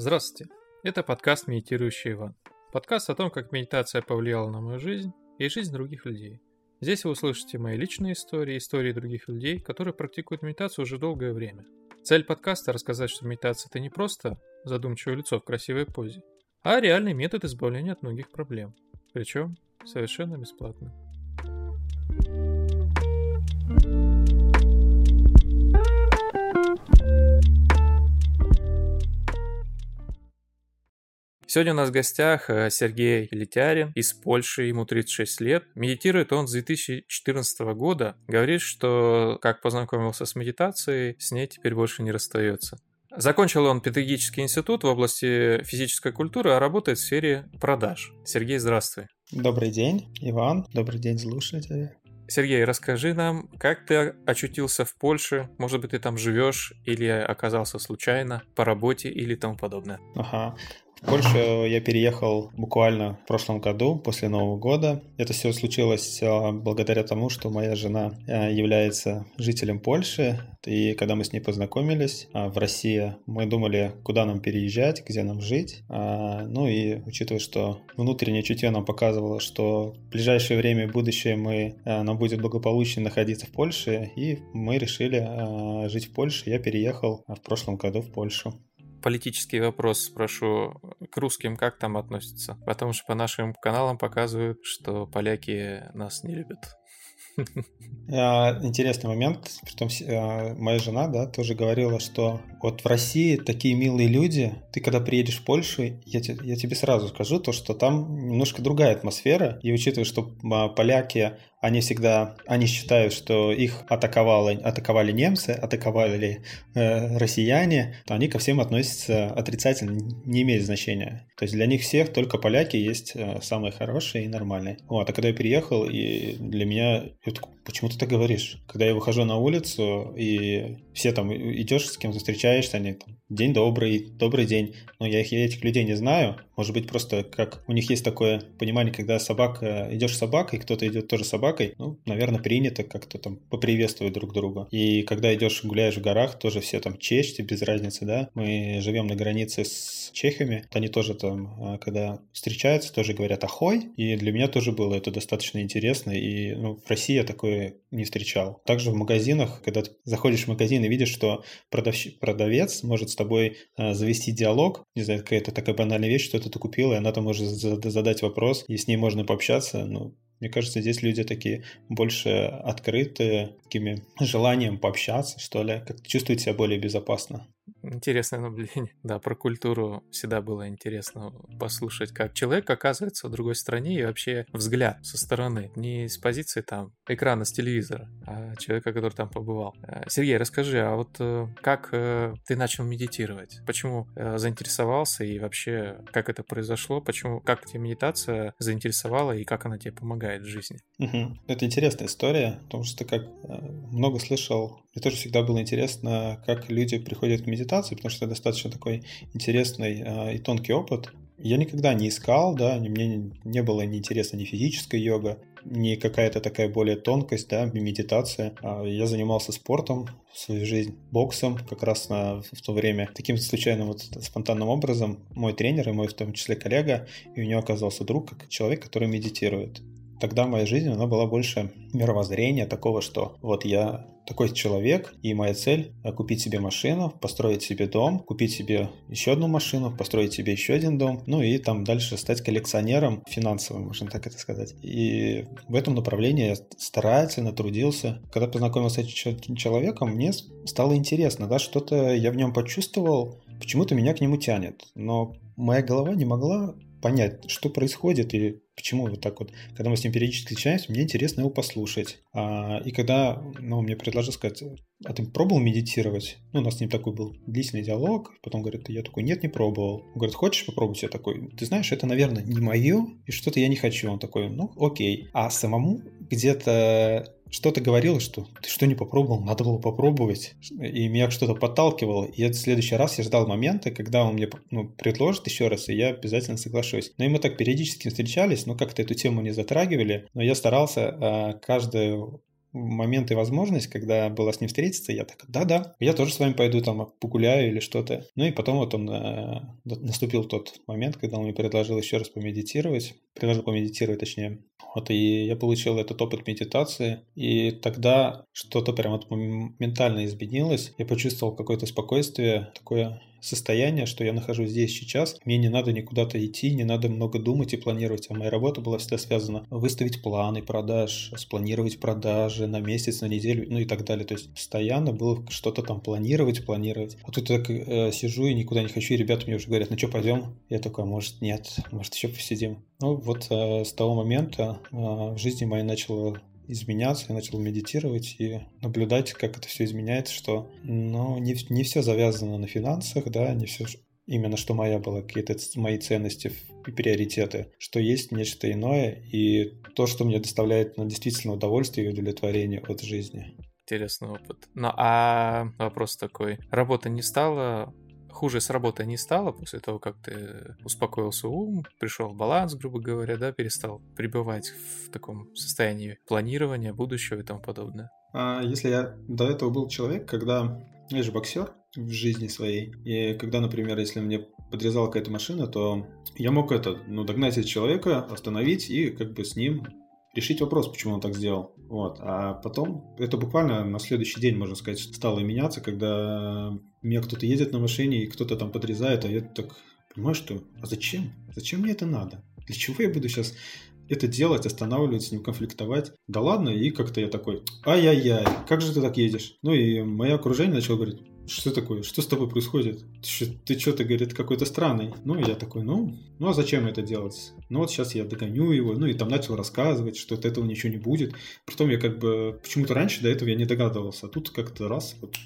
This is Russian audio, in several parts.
Здравствуйте, это подкаст «Медитирующий Иван». Подкаст о том, как медитация повлияла на мою жизнь и жизнь других людей. Здесь вы услышите мои личные истории, истории других людей, которые практикуют медитацию уже долгое время. Цель подкаста – рассказать, что медитация – это не просто задумчивое лицо в красивой позе, а реальный метод избавления от многих проблем, причем совершенно бесплатно. Сегодня у нас в гостях Сергей Летярин из Польши, ему 36 лет. Медитирует он с 2014 года. Говорит, что как познакомился с медитацией, с ней теперь больше не расстается. Закончил он педагогический институт в области физической культуры, а работает в сфере продаж. Сергей, здравствуй. Добрый день, Иван. Добрый день, слушатели. Сергей, расскажи нам, как ты очутился в Польше? Может быть, ты там живешь или оказался случайно по работе или тому подобное? Ага. В Польшу я переехал буквально в прошлом году, после Нового года. Это все случилось благодаря тому, что моя жена является жителем Польши. И когда мы с ней познакомились в России, мы думали, куда нам переезжать, где нам жить. Ну и учитывая, что внутреннее чутье нам показывало, что в ближайшее время и будущее нам будет благополучно находиться в Польше, и мы решили жить в Польше. Я переехал в прошлом году в Польшу. Политический вопрос спрошу. К русским как там относятся? Потому что по нашим каналам показывают, что поляки нас не любят. Интересный момент. Притом моя жена, да, тоже говорила, что вот в России такие милые люди. Ты когда приедешь в Польшу, я тебе сразу скажу то, что там немножко другая атмосфера. И учитывая, что поляки, они считают, что их атаковали немцы, атаковали россияне, то они ко всем относятся отрицательно, не имеет значения. То есть для них всех только поляки есть самые хорошие и нормальные. Вот, а когда я переехал, и для меня... Почему ты так говоришь? Когда я выхожу на улицу, и все там идешь, с кем встречаешься, они там «день добрый», «добрый день». Но я этих людей не знаю. Может быть, просто как у них есть такое понимание, когда идешь с собакой, кто-то идет тоже с собакой, ну, наверное, принято как-то там поприветствовать друг друга. И когда идешь, гуляешь в горах, тоже все там чешцы, без разницы, да. Мы живем на границе с чехами, они тоже там, когда встречаются, тоже говорят «ахой». И для меня тоже было это достаточно интересно, и в России я такое не встречал. Также в магазинах, когда ты заходишь в магазин и видишь, что продавец может с тобой завести диалог, не знаю, какая-то такая банальная вещь, что ты купил, и она там может задать вопрос, и с ней можно пообщаться, мне кажется, здесь люди такие больше открытые, такими желанием пообщаться, что ли, как чувствуют себя более безопасно. Интересное наблюдение. Да, про культуру всегда было интересно послушать, как человек оказывается в другой стране и вообще взгляд со стороны, не с позиции там экрана с телевизора, а человека, который там побывал. Сергей, расскажи, а вот как ты начал медитировать? Почему заинтересовался и вообще как это произошло? Как тебе медитация заинтересовала и как она тебе помогает в жизни? Это интересная история, потому что как много слышал, мне тоже всегда было интересно, как люди приходят к медитации, потому что это достаточно такой интересный и тонкий опыт. Я никогда не искал, да, мне не было ни интересна ни физическая йога, ни какая-то такая более тонкость, да, медитация. Я занимался спортом в свою жизнь, боксом, как раз в то время. Таким случайным спонтанным образом мой тренер и мой в том числе коллега, и у него оказался друг, как человек, который медитирует. Тогда моя жизнь, она была больше мировоззрения такого, что вот я такой человек, и моя цель – купить себе машину, построить себе дом, купить себе еще одну машину, построить себе еще один дом, ну и там дальше стать коллекционером финансовым, можно так это сказать. И в этом направлении я старательно трудился. Когда познакомился с этим человеком, мне стало интересно, да, что-то я в нем почувствовал, почему-то меня к нему тянет, но моя голова не могла понять, что происходит и почему вот так вот. Когда мы с ним периодически встречаемся, мне интересно его послушать. И когда он мне предложил сказать, а ты пробовал медитировать? У нас с ним такой был длительный диалог. Потом говорит, я такой, нет, не пробовал. Он говорит, хочешь попробовать? Я такой, ты знаешь, это, наверное, не мое, и что-то я не хочу. Он такой, окей. А самому где-то что-то говорило, что ты что не попробовал, надо было попробовать. И меня что-то подталкивало. И в следующий раз я ждал момента, когда он мне предложит еще раз, и я обязательно соглашусь. Но и мы так периодически встречались, как-то эту тему не затрагивали. Но я старался каждую момент и возможность, когда была с ним встретиться, я так, да-да, я тоже с вами пойду там погуляю или что-то. Ну и потом вот он, наступил тот момент, когда он мне предложил еще раз помедитировать, предложил помедитировать. Вот и я получил этот опыт медитации, и тогда что-то прям вот ментально изменилось, я почувствовал какое-то спокойствие, такое состояние, что я нахожусь здесь сейчас, мне не надо никуда-то идти, не надо много думать и планировать, а моя работа была всегда связана выставить планы продаж, спланировать продажи на месяц, на неделю, ну и так далее, то есть постоянно было что-то там планировать, а тут я так сижу и никуда не хочу, и ребята мне уже говорят, ну что, пойдем? Я такой, может нет, может еще посидим. Ну вот с того момента в жизни моей начало изменяться, я начал медитировать и наблюдать, как это все изменяется, что не все завязано на финансах, да, не все именно, что моя была, какие-то мои ценности и приоритеты, что есть нечто иное и то, что мне доставляет действительно удовольствие и удовлетворение от жизни. Интересный опыт. Ну а вопрос такой, хуже с работы не стало после того, как ты успокоился ум, пришел в баланс, грубо говоря, да, перестал пребывать в таком состоянии планирования будущего и тому подобное? Если я до этого был человек, когда... Я же боксер в жизни своей, и когда, например, если мне подрезала какая-то машина, то я мог догнать этого человека, остановить и как бы с ним... решить вопрос, почему он так сделал. Вот. А потом, это буквально на следующий день, можно сказать, стало меняться, когда меня кто-то едет на машине, и кто-то там подрезает, а я так понимаю, что а зачем? Зачем мне это надо? Для чего я буду сейчас это делать, останавливать, с ним конфликтовать? Да ладно, и как-то я такой, ай-яй-яй, как же ты так едешь? Ну и мое окружение начало говорить, что такое? Что с тобой происходит? Ты что-то, говорит, какой-то странный. Ну, я такой, ну а зачем это делать? Ну, вот сейчас я догоню его. Ну, и там начал рассказывать, что от этого ничего не будет. Притом я как бы... Почему-то раньше до этого я не догадывался. А тут как-то раз... Вот,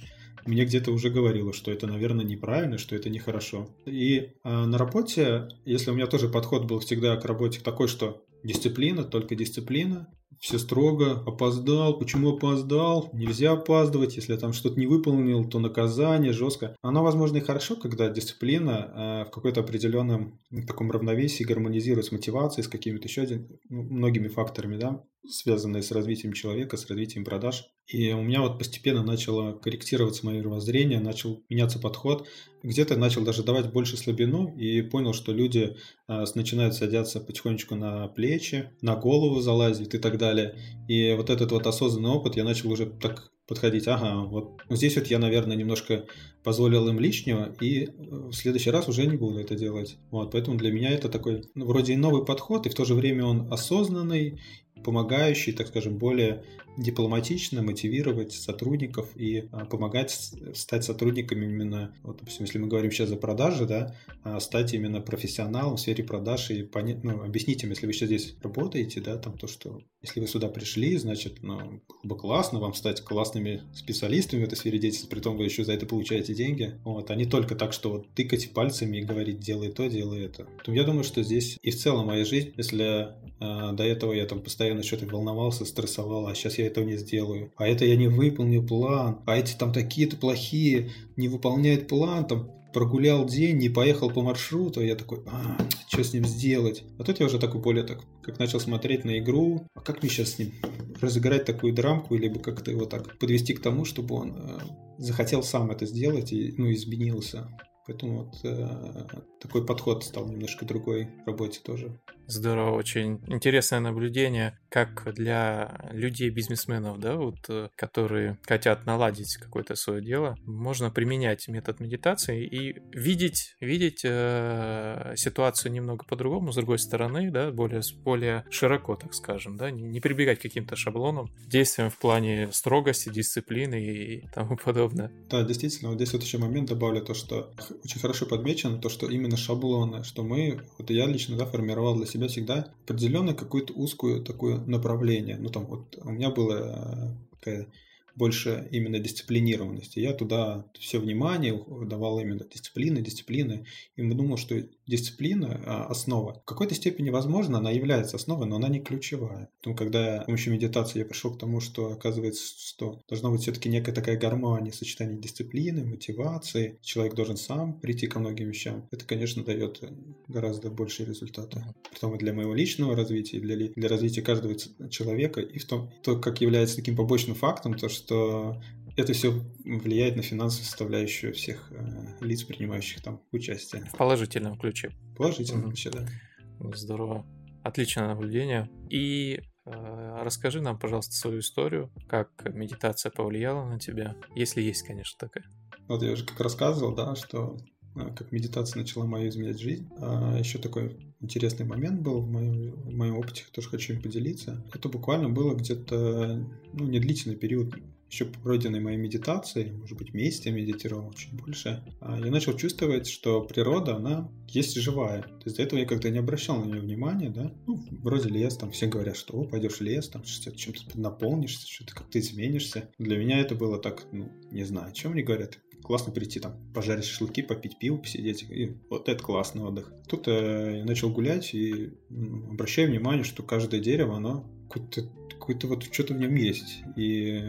мне где-то уже говорило, что это, наверное, неправильно, что это нехорошо. И на работе, если у меня тоже подход был всегда к работе такой, что дисциплина, только дисциплина. Все строго. Опоздал. Почему опоздал? Нельзя опаздывать. Если я там что-то не выполнил, то наказание жестко. Оно, возможно, и хорошо, когда дисциплина в какой-то определенном таком равновесии гармонизирует с мотивацией, с какими-то еще многими факторами, да, связанные с развитием человека, с развитием продаж. И у меня вот постепенно начало корректироваться мое мировоззрение, начал меняться подход. Где-то начал даже давать больше слабину и понял, что люди начинают садиться потихонечку на плечи, на голову залазить и так далее. И вот этот вот осознанный опыт я начал уже так подходить. Ага, вот здесь вот я, наверное, немножко позволил им лишнего, и в следующий раз уже не буду это делать. Вот, поэтому для меня это такой вроде и новый подход, и в то же время он осознанный, помогающий, так скажем, более дипломатично мотивировать сотрудников и помогать стать сотрудниками именно, вот, допустим, если мы говорим сейчас за продажи, да, стать именно профессионалом в сфере продаж и объяснить им, если вы сейчас здесь работаете, да, там то, что если вы сюда пришли, значит, было бы классно вам стать классными специалистами в этой сфере деятельности, при том вы еще за это получаете деньги, вот, а не только так, что вот тыкать пальцами и говорить, делай то, делай это. Я думаю, что здесь и в целом моя жизнь, если до этого я там постоянно что-то волновался, стрессовал, а сейчас я этого не сделаю, а это я не выполнил план, а эти там такие-то плохие, не выполняют план, там прогулял день, не поехал по маршруту, я такой, что с ним сделать? А тут я уже такой более так, как начал смотреть на игру, а как мне сейчас с ним разыграть такую драмку, либо как-то его так подвести к тому, чтобы он захотел сам это сделать и изменился. Поэтому вот такой подход стал немножко другой в работе тоже. Здорово, очень интересное наблюдение, как для людей-бизнесменов, да, вот, которые хотят наладить какое-то свое дело, можно применять метод медитации и видеть ситуацию немного по-другому, с другой стороны, да, более широко, так скажем, да, не прибегать к каким-то шаблонам, действиям в плане строгости, дисциплины и тому подобное. Да, действительно, вот здесь вот еще момент добавлю, то, что очень хорошо подмечено, то, что именно шаблоны, что я лично, да, формировал для себя всегда определенную какую-то узкую такое направление. Ну там вот у меня была такая больше именно дисциплинированность. И я туда все внимание давал именно дисциплины. И думал, что дисциплина, основа, в какой-то степени, возможно, она является основой, но она не ключевая. Поэтому, когда с помощью медитации я пришел к тому, что оказывается, что должна быть все-таки некая такая гармония, сочетание дисциплины, мотивации, человек должен сам прийти ко многим вещам, это, конечно, дает гораздо большие результаты. Притом и для моего личного развития, и для развития каждого человека, и в том, то, как является таким побочным фактом, то, что это все влияет на финансовую составляющую всех лиц, принимающих там участие. В положительном ключе. В положительном ключе, да. Здорово. Отличное наблюдение. И расскажи нам, пожалуйста, свою историю, как медитация повлияла на тебя, если есть, конечно, такая. Вот я уже как рассказывал, да, что как медитация начала мою изменять жизнь. А еще такой интересный момент был в моем опыте, тоже хочу им поделиться. Это буквально было где-то, не длительный период, еще пройденной моей медитации, может быть, месяц я медитировал, чуть больше, я начал чувствовать, что природа, она есть живая. То есть до этого я как-то не обращал на нее внимания, да. Вроде лес, там все говорят, что пойдешь в лес, там что-то чем-то наполнишься, что-то как-то изменишься. Для меня это было так, не знаю, о чем они говорят. Классно прийти там, пожарить шашлыки, попить пиво, посидеть. И вот это классный отдых. Тут я начал гулять и обращаю внимание, что каждое дерево, оно какое-то вот что-то в нем есть. И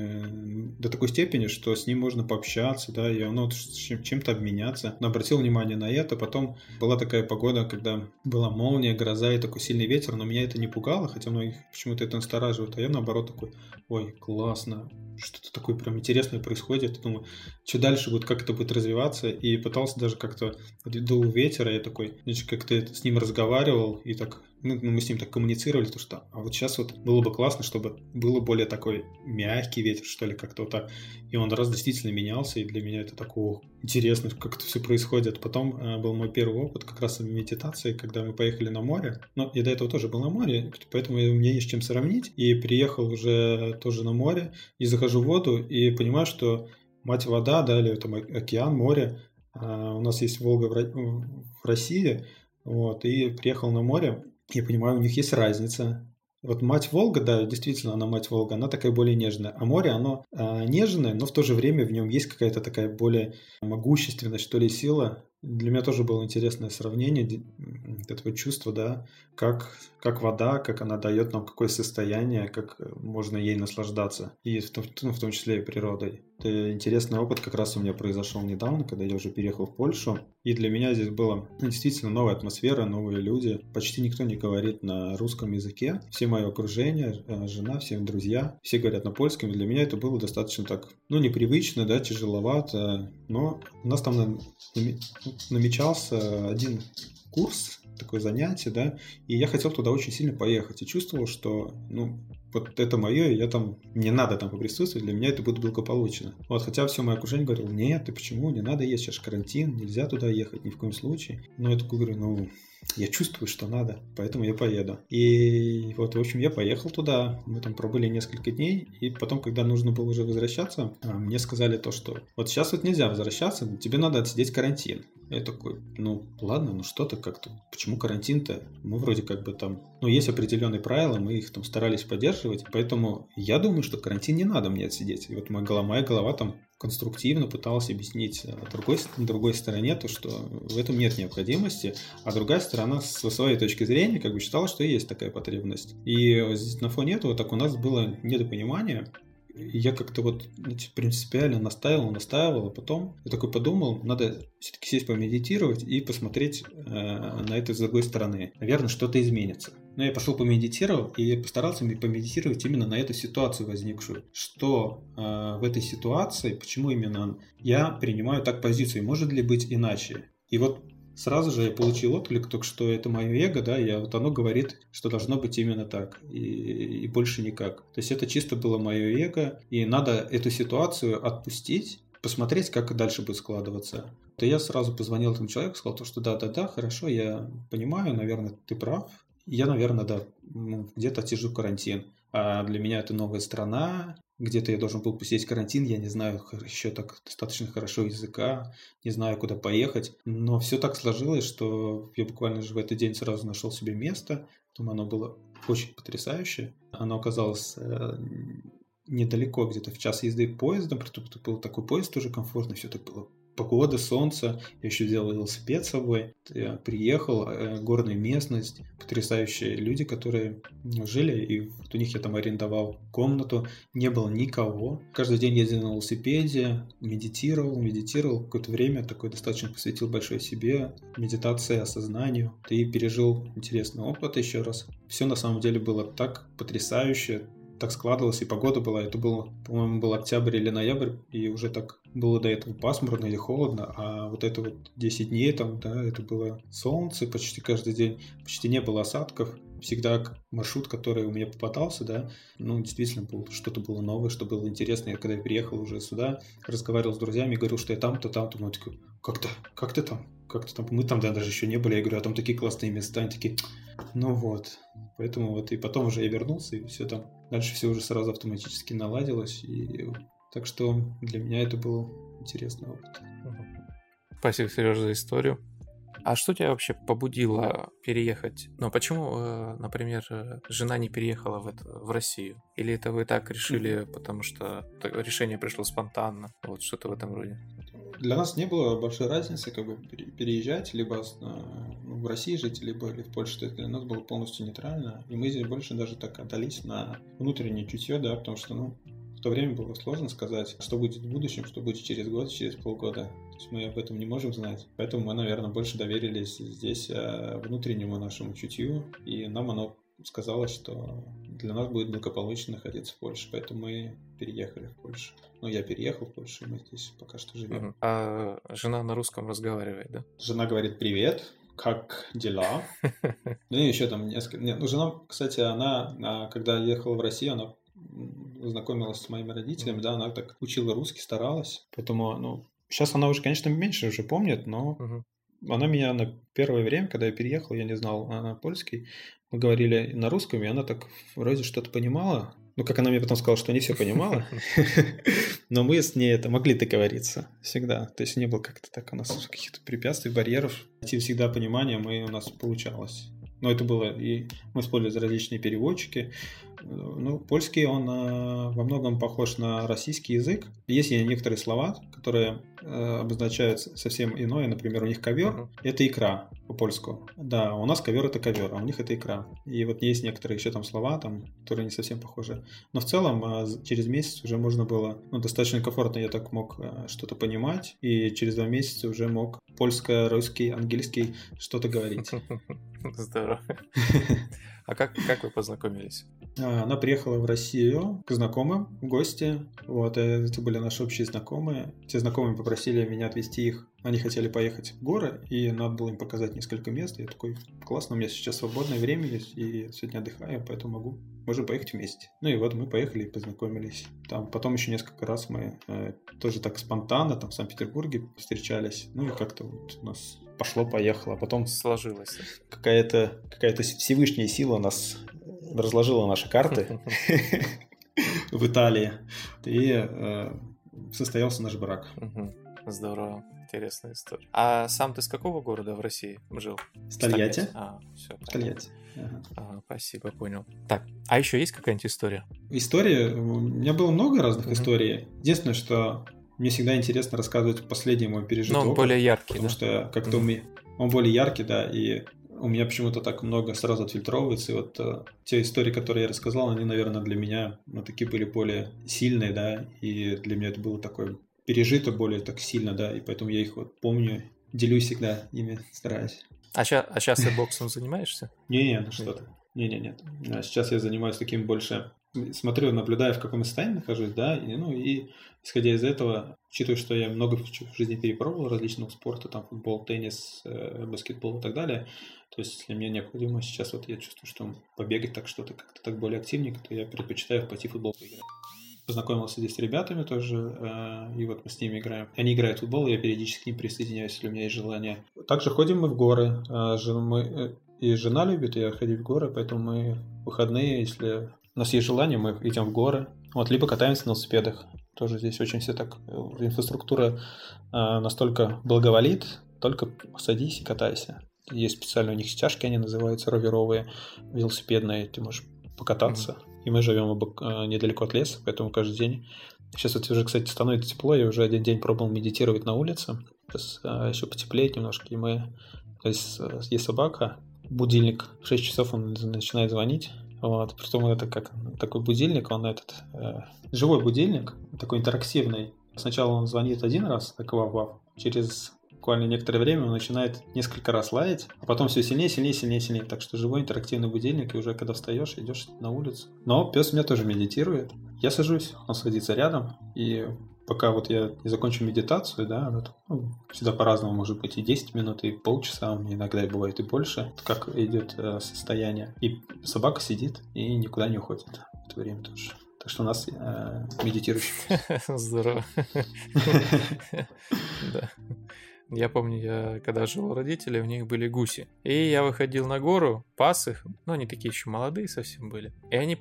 до такой степени, что с ним можно пообщаться, да, и оно чем-то обменяться. Но обратил внимание на это. Потом была такая погода, когда была молния, гроза и такой сильный ветер, но меня это не пугало, хотя многих почему-то это настораживает. А я наоборот такой, классно, что-то такое прям интересное происходит. Думаю, что дальше будет, как это будет развиваться. И пытался даже как-то, дул ветер, я такой, как-то с ним разговаривал и так... мы с ним так коммуницировали, то что, а вот сейчас вот было бы классно, чтобы было более такой мягкий ветер, что ли, как-то вот так. И он раз действительно менялся, и для меня это такое интересно, как это все происходит. Потом был мой первый опыт как раз в медитации, когда мы поехали на море. Но я до этого тоже был на море, поэтому мне есть чем сравнить. И приехал уже тоже на море, и захожу в воду, и понимаю, что мать вода, да, или там океан, море. У нас есть Волга в России, вот, и приехал на море. Я понимаю, у них есть разница. Вот мать Волга, да, действительно, она мать Волга, она такая более нежная. А море, оно нежное, но в то же время в нем есть какая-то такая более могущественность, что ли, сила. Для меня тоже было интересное сравнение этого чувства, да, как вода, как она дает нам какое состояние, как можно ей наслаждаться, и в том числе и природой. Это интересный опыт как раз у меня произошел недавно, когда я уже переехал в Польшу, и для меня здесь была действительно новая атмосфера, новые люди, почти никто не говорит на русском языке, все мое окружение, жена, все друзья, все говорят на польском, и для меня это было достаточно так, непривычно, да, тяжеловато, но у нас там намечался один курс, такое занятие, да, и я хотел туда очень сильно поехать, и чувствовал, что, вот это мое, и я там, мне надо там поприсутствовать, для меня это будет благополучно. Хотя все мое окружение говорило, нет, ты почему, не надо ехать, сейчас карантин, нельзя туда ехать ни в коем случае. Но я такой говорю, я чувствую, что надо, поэтому я поеду. И в общем, я поехал туда, мы там пробыли несколько дней, и потом, когда нужно было уже возвращаться, мне сказали то, что вот сейчас вот нельзя возвращаться, тебе надо отсидеть карантин. Я такой, ладно, что-то как-то, почему карантин-то? Мы вроде как бы там, есть определенные правила, мы их там старались поддерживать, поэтому я думаю, что карантин не надо мне отсидеть. И вот моя голова там конструктивно пыталась объяснить другой стороне то, что в этом нет необходимости, а другая сторона со своей точки зрения как бы считала, что есть такая потребность. И на фоне этого так у нас было недопонимание. Я как-то принципиально настаивал, а потом я такой подумал, надо все-таки сесть помедитировать и посмотреть на это с другой стороны. Наверное, что-то изменится. Но я пошел помедитировал и постарался помедитировать именно на эту ситуацию возникшую. Что в этой ситуации, почему именно я принимаю так позицию, может ли быть иначе? И вот сразу же я получил отклик, только что это мое эго, да, оно говорит, что должно быть именно так, и больше никак. То есть это чисто было мое эго, и надо эту ситуацию отпустить, посмотреть, как дальше будет складываться. То я сразу позвонил этому человеку, сказал, что да, хорошо, я понимаю, наверное, ты прав, я, наверное, да, где-то оттяжу карантин. А для меня это новая страна, где-то я должен был посидеть карантин, я не знаю еще так достаточно хорошо языка, не знаю, куда поехать. Но все так сложилось, что я буквально же в этот день сразу нашел себе место. Думаю, оно было очень потрясающе. Оно оказалось недалеко, где-то в час езды поездом. Был такой поезд уже комфортный, все так было погода, солнце, я еще взял велосипед с собой, я приехал, горная местность, потрясающие люди, которые жили, и вот у них я там арендовал комнату, не было никого. Каждый день ездил на велосипеде, медитировал, какое-то время такое достаточно посвятил большое себе, медитации, осознанию, и пережил интересный опыт еще раз. Все на самом деле было так потрясающе, так складывалось, и погода была, это было, по-моему, был октябрь или ноябрь, и уже так было до этого пасмурно или холодно, а вот это вот 10 дней там, да, это было солнце почти каждый день, почти не было осадков, всегда маршрут, который у меня попадался, да, ну, действительно, был, что-то было новое, что было интересно. Я когда приехал уже сюда, разговаривал с друзьями, говорил, что я там-то, ну, такой, как ты там, мы там, да, даже еще не были, я говорю, а там такие классные места, они такие, ну вот, поэтому вот, и потом уже я вернулся, и все там, дальше все уже сразу автоматически наладилось, и так что для меня это был интересный опыт. Спасибо, Сережа, за историю. А что тебя вообще побудило переехать? Ну, почему, например, жена не переехала в Россию? Или это вы так решили, потому что решение пришло спонтанно? Вот что-то в этом роде. Для нас не было большой разницы, как бы, переезжать, либо в России жить, либо в Польше. То есть для нас было полностью нейтрально. И мы здесь больше даже так отдались на внутреннее чутье, да, потому что, ну, в то время было сложно сказать, что будет в будущем, что будет через год, через полгода. То есть мы об этом не можем знать. Поэтому мы, наверное, больше доверились здесь внутреннему нашему чутью. И нам оно сказало, что для нас будет благополучно находиться в Польше. Поэтому мы переехали в Польшу. Ну, я переехал в Польшу, и мы здесь пока что живем. А жена на русском разговаривает, да? Жена говорит «Привет». Как дела? Ну, и еще там несколько... Нет, ну, жена, кстати, она, когда ехала в Россию, она знакомилась с моими родителями, да, она так учила русский, старалась. Поэтому, ну, сейчас она уже, конечно, меньше уже помнит, но она меня на первое время, когда я переехал, я не знал польский, мы говорили на русском, и она так вроде что-то понимала. Ну, как она мне потом сказала, что не все понимала, но мы с ней это могли договориться всегда. То есть не было как-то так у нас каких-то препятствий, барьеров. Найти всегда понимание у нас получалось. Но это было, и мы использовали различные переводчики. Ну, польский, он во многом похож на российский язык. Есть некоторые слова, которые обозначают совсем иное. Например, у них ковер – это икра по-польскому. Да, у нас ковер – это ковер, а у них это икра. И вот есть некоторые еще там слова, там, которые не совсем похожи. Но в целом через месяц уже можно было, ну, достаточно комфортно я так мог что-то понимать. И через 2 месяца уже мог польско-русский, английский что-то говорить. Здорово. А как вы познакомились? Она приехала в Россию к знакомым, в гости. Вот, это были наши общие знакомые. Те знакомые попросили меня отвезти их. Они хотели поехать в горы, и надо было им показать несколько мест. Я такой, классно, у меня сейчас свободное время есть, и сегодня отдыхаю, поэтому могу. Можем поехать вместе. Ну и вот мы поехали и познакомились. Там потом еще несколько раз мы тоже так спонтанно там в Санкт-Петербурге встречались. Ну и как-то вот у нас пошло-поехало, а потом сложилось. Какая-то всевышняя сила нас разложила наши карты в Италии. И состоялся наш брак. Здорово. Интересная история. А сам ты с какого города в России жил? С Тольятти. А, все. Тольятти. Ага, спасибо, понял. Так, а еще есть какая-нибудь история? История? У меня было много разных историй. Единственное, что мне всегда интересно рассказывать последний мой пережиток. Но он более яркий, потому что как-то он более яркий, да, и у меня почему-то так много сразу отфильтровывается, и вот те истории, которые я рассказал, они, наверное, для меня, ну, такие были более сильные, да, и для меня это было такое пережито более так сильно, да, и поэтому я их вот помню, делюсь всегда ими, стараюсь. А сейчас ты боксом занимаешься? Не-не, что ты. Не-не-нет. Сейчас я занимаюсь таким больше... Смотрю, наблюдаю, в каком состоянии нахожусь, да, и, ну, и исходя из этого, учитывая, что я много в жизни перепробовал различного спорта, там, футбол, теннис, баскетбол и так далее, то есть, если мне необходимо сейчас, вот я чувствую, что побегать так что-то как-то так более активненько, то я предпочитаю пойти в футбол поиграть. Познакомился здесь с ребятами тоже, и вот мы с ними играем. Они играют в футбол, я периодически к ним присоединяюсь, если у меня есть желание. Также ходим мы в горы, и жена любит, и я ходить в горы, поэтому мы в выходные, если у нас есть желание, мы идем в горы, вот, либо катаемся на велосипедах. Тоже здесь очень все так, инфраструктура настолько благоволит, только садись и катайся. Есть специально у них стяжки, они называются роверовые, велосипедные, ты можешь покататься. и мы живем недалеко от леса, поэтому каждый день... Сейчас вот уже, кстати, становится тепло, я уже один день пробовал медитировать на улице, сейчас еще потеплеет немножко, и мы... То есть есть собака, будильник, в 6 часов он начинает звонить, вот, притом это как такой будильник, он этот, живой будильник, такой интерактивный. Сначала он звонит один раз, так вав-вав, через... буквально некоторое время он начинает несколько раз лаять, а потом все сильнее, сильнее, сильнее, сильнее. Так что живой интерактивный будильник, и уже когда встаешь, идешь на улицу. Но пес меня тоже медитирует. Я сажусь, он садится рядом, и пока вот я не закончу медитацию, да, вот, ну, всегда по-разному может быть и 10 минут, и полчаса, иногда и бывает и больше, как идет состояние. И собака сидит и никуда не уходит в это время тоже. Так что у нас медитирующий. Здорово. Да. Я помню, я когда жил у родителей, у них были гуси. И я выходил на гору, пас их, но они такие еще молодые совсем были. И они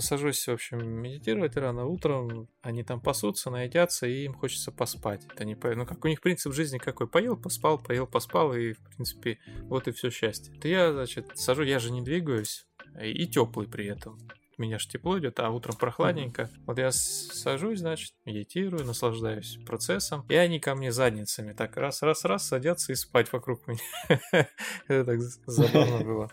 сажусь, в общем, медитировать рано утром, они там пасутся, наедятся, и им хочется поспать. Это не ну, как у них принцип жизни какой? Поел, поспал, и, в принципе, вот и все счастье. То я, значит, сажу, я же не двигаюсь, и теплый при этом. Меня ж тепло идет, а утром прохладненько. Вот я сажусь, значит, медитирую, наслаждаюсь процессом. И они ко мне задницами так раз-раз-раз садятся и спать вокруг меня. Это так забавно было.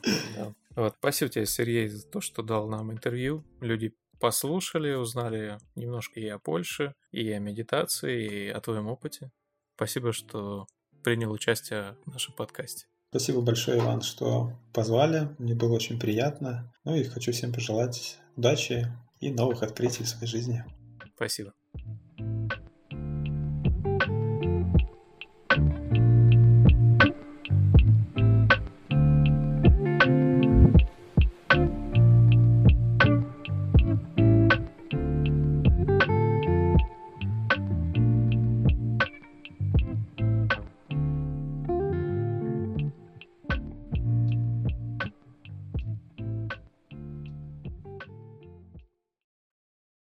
Вот, спасибо тебе, Сергей, за то, что дал нам интервью. Люди послушали, узнали немножко и о Польше, и о медитации, и о твоем опыте. Спасибо, что принял участие в нашем подкасте. Спасибо большое, Иван, что позвали. Мне было очень приятно. Ну и хочу всем пожелать удачи и новых открытий в своей жизни. Спасибо.